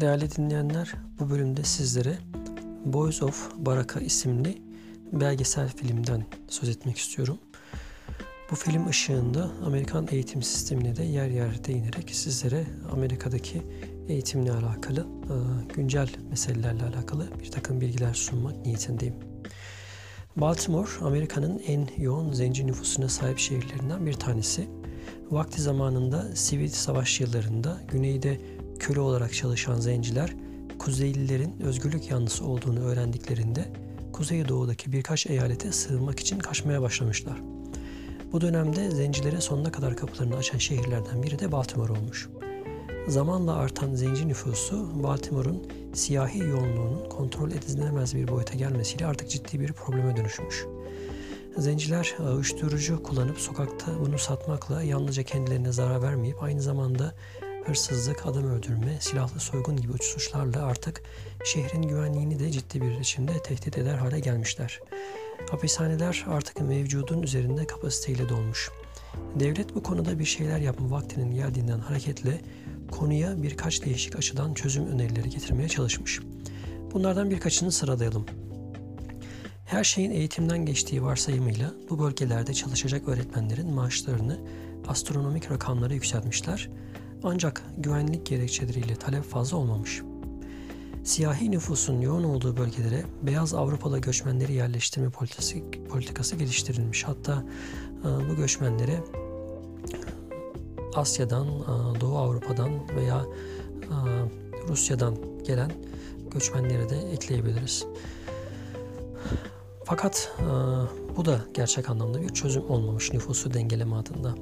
Değerli dinleyenler, bu bölümde sizlere Boys of Baraka isimli belgesel filmden söz etmek istiyorum. Bu film ışığında Amerikan eğitim sistemine de yer yer değinerek sizlere Amerika'daki eğitimle alakalı, güncel meselelerle alakalı bir takım bilgiler sunmak niyetindeyim. Baltimore, Amerika'nın en yoğun zenci nüfusuna sahip şehirlerinden bir tanesi. Vakti zamanında sivil savaş yıllarında güneyde köle olarak çalışan zenciler, Kuzeylilerin özgürlük yanlısı olduğunu öğrendiklerinde Kuzeydoğu'daki birkaç eyalete sığınmak için kaçmaya başlamışlar. Bu dönemde zencilere sonuna kadar kapılarını açan şehirlerden biri de Baltimore olmuş. Zamanla artan zenci nüfusu, Baltimore'un siyahi yoğunluğunun kontrol edilemez bir boyuta gelmesiyle artık ciddi bir probleme dönüşmüş. Zenciler uyuşturucu kullanıp sokakta bunu satmakla yalnızca kendilerine zarar vermeyip aynı zamanda hırsızlık, adam öldürme, silahlı soygun gibi suçlarla artık şehrin güvenliğini de ciddi bir biçimde tehdit eder hale gelmişler. Hapishaneler artık mevcudun üzerinde kapasiteyle dolmuş. Devlet bu konuda bir şeyler yapma vaktinin geldiğinden hareketle konuya birkaç değişik açıdan çözüm önerileri getirmeye çalışmış. Bunlardan birkaçını sıralayalım. Her şeyin eğitimden geçtiği varsayımıyla bu bölgelerde çalışacak öğretmenlerin maaşlarını astronomik rakamlara yükseltmişler. Ancak güvenlik gerekçeleriyle talep fazla olmamış. Siyahi nüfusun yoğun olduğu bölgelere beyaz Avrupalı göçmenleri yerleştirme politikası geliştirilmiş. Hatta bu göçmenlere Asya'dan, Doğu Avrupa'dan veya Rusya'dan gelen göçmenleri de ekleyebiliriz. Fakat bu da gerçek anlamda bir çözüm olmamış nüfusu dengeleme adında.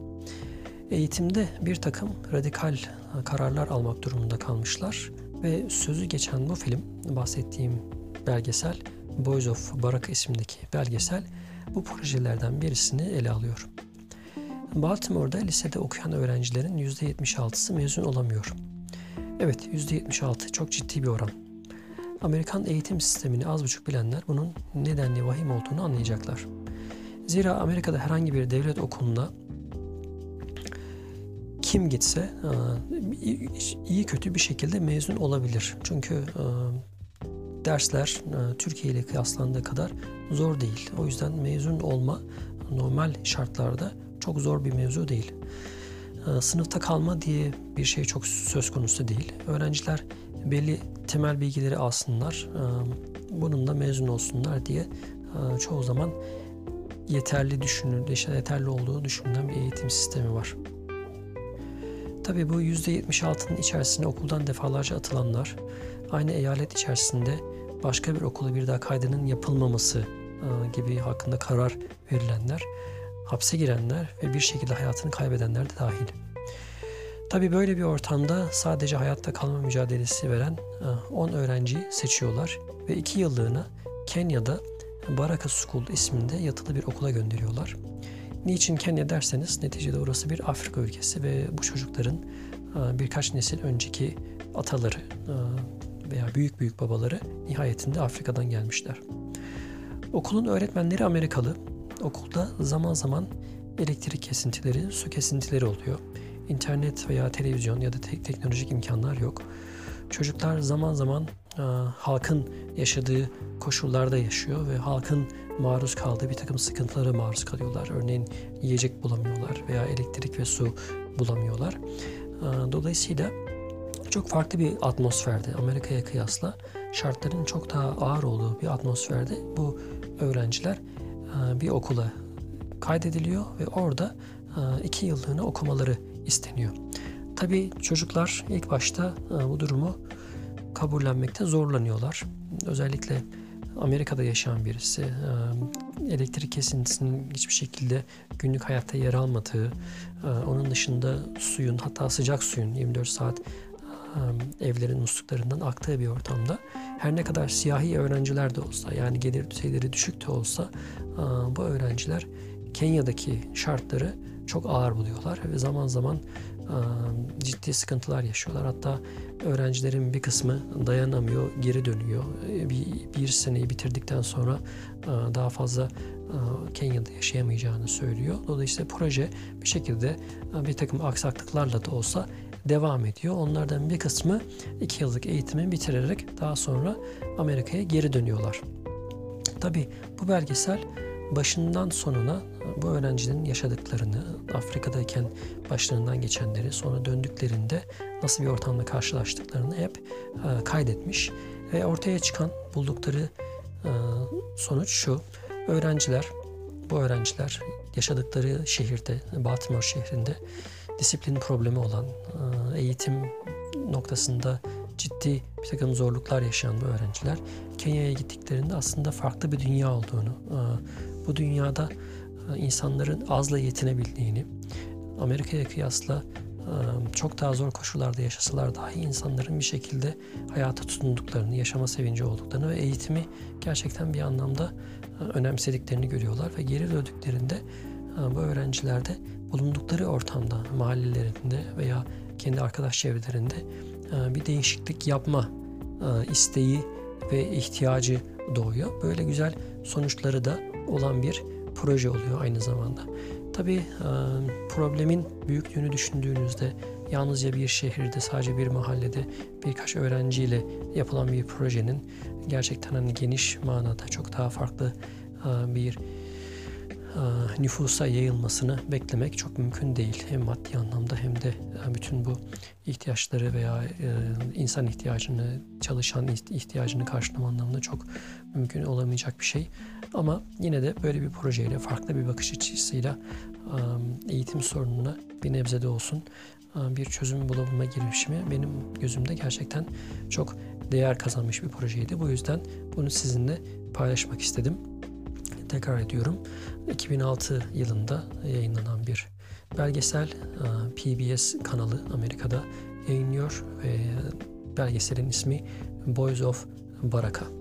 Eğitimde bir takım radikal kararlar almak durumunda kalmışlar ve sözü geçen bu film, bahsettiğim belgesel, Boys of Baraka isimdeki belgesel bu projelerden birisini ele alıyor. Baltimore'da lisede okuyan öğrencilerin %76'sı mezun olamıyor. Evet, %76 çok ciddi bir oran. Amerikan eğitim sistemini az buçuk bilenler bunun nedenli vahim olduğunu anlayacaklar. Zira Amerika'da herhangi bir devlet okuluna kim gitse iyi kötü bir şekilde mezun olabilir. Çünkü dersler Türkiye ile kıyaslandığı kadar zor değil. O yüzden mezun olma normal şartlarda çok zor bir mevzu değil. Sınıfta kalma diye bir şey çok söz konusu değil. Öğrenciler belli temel bilgileri alsınlar, bununla mezun olsunlar diye çoğu zaman yeterli olduğu düşünülen bir eğitim sistemi var. Tabii bu %76'nın içerisine okuldan defalarca atılanlar, aynı eyalet içerisinde başka bir okula bir daha kaydının yapılmaması gibi hakkında karar verilenler, hapse girenler ve bir şekilde hayatını kaybedenler de dahil. Tabii böyle bir ortamda sadece hayatta kalma mücadelesi veren 10 öğrenciyi seçiyorlar ve 2 yıllığına Kenya'da Baraka School isminde yatılı bir okula gönderiyorlar. Niçin Kenya derseniz, neticede orası bir Afrika ülkesi ve bu çocukların birkaç nesil önceki ataları veya büyük babaları nihayetinde Afrika'dan gelmişler. Okulun öğretmenleri Amerikalı. Okulda zaman zaman elektrik kesintileri, su kesintileri oluyor. İnternet veya televizyon ya da teknolojik imkanlar yok. Çocuklar zaman zaman halkın yaşadığı koşullarda yaşıyor ve halkın maruz kaldığı bir takım sıkıntılara maruz kalıyorlar. Örneğin yiyecek bulamıyorlar veya elektrik ve su bulamıyorlar. Dolayısıyla çok farklı bir atmosferde, Amerika'ya kıyasla şartların çok daha ağır olduğu bir atmosferde bu öğrenciler bir okula kaydediliyor ve orada 2 yıllığına okumaları isteniyor. Tabii çocuklar ilk başta bu durumu kabullenmekte zorlanıyorlar. Özellikle Amerika'da yaşayan birisi, elektrik kesintisinin hiçbir şekilde günlük hayatta yer almadığı, onun dışında suyun, hatta sıcak suyun 24 saat evlerin musluklarından aktığı bir ortamda, her ne kadar siyahi öğrenciler de olsa, yani gelir düzeyleri düşük de olsa, bu öğrenciler Kenya'daki şartları çok ağır buluyorlar ve zaman zaman ciddi sıkıntılar yaşıyorlar. Hatta öğrencilerin bir kısmı dayanamıyor, geri dönüyor. Bir seneyi bitirdikten sonra daha fazla Kenya'da yaşayamayacağını söylüyor. Dolayısıyla proje bir şekilde bir takım aksaklıklarla da olsa devam ediyor. Onlardan bir kısmı 2 yıllık eğitimi bitirerek daha sonra Amerika'ya geri dönüyorlar. Tabii bu belgesel başından sonuna bu öğrencinin yaşadıklarını, Afrika'dayken başlarından geçenleri, sonra döndüklerinde nasıl bir ortamla karşılaştıklarını hep kaydetmiş. Ve ortaya çıkan buldukları sonuç şu: bu öğrenciler yaşadıkları şehirde, Baltimore şehrinde disiplin problemi olan, eğitim noktasında ciddi bir takım zorluklar yaşayan bu öğrenciler Kenya'ya gittiklerinde aslında farklı bir dünya olduğunu, bu dünyada insanların azla yetinebildiğini, Amerika'ya kıyasla çok daha zor koşullarda yaşasalar dahi insanların bir şekilde hayata tutunduklarını, yaşama sevinci olduklarını ve eğitimi gerçekten bir anlamda önemsediklerini görüyorlar ve geri döndüklerinde bu öğrencilerde bulundukları ortamda, mahallelerinde veya kendi arkadaş çevrelerinde bir değişiklik yapma isteği ve ihtiyacı doğuyor. Böyle güzel sonuçları da olan bir proje oluyor aynı zamanda. Tabii problemin büyüklüğünü düşündüğünüzde yalnızca bir şehirde, sadece bir mahallede birkaç öğrenciyle yapılan bir projenin gerçekten geniş manada çok daha farklı bir nüfusa yayılmasını beklemek çok mümkün değil. Hem maddi anlamda hem de bütün bu ihtiyaçları veya insan ihtiyacını, çalışan ihtiyacını karşılama anlamında çok mümkün olamayacak bir şey. Ama yine de böyle bir projeyle, farklı bir bakış açısıyla eğitim sorununa bir nebze de olsun bir çözüm bulabilme girişimi benim gözümde gerçekten çok değer kazanmış bir projeydi. Bu yüzden bunu sizinle paylaşmak istedim. Tekrar ediyorum, 2006 yılında yayınlanan bir belgesel, PBS kanalı Amerika'da yayınlıyor ve belgeselin ismi Boys of Baraka.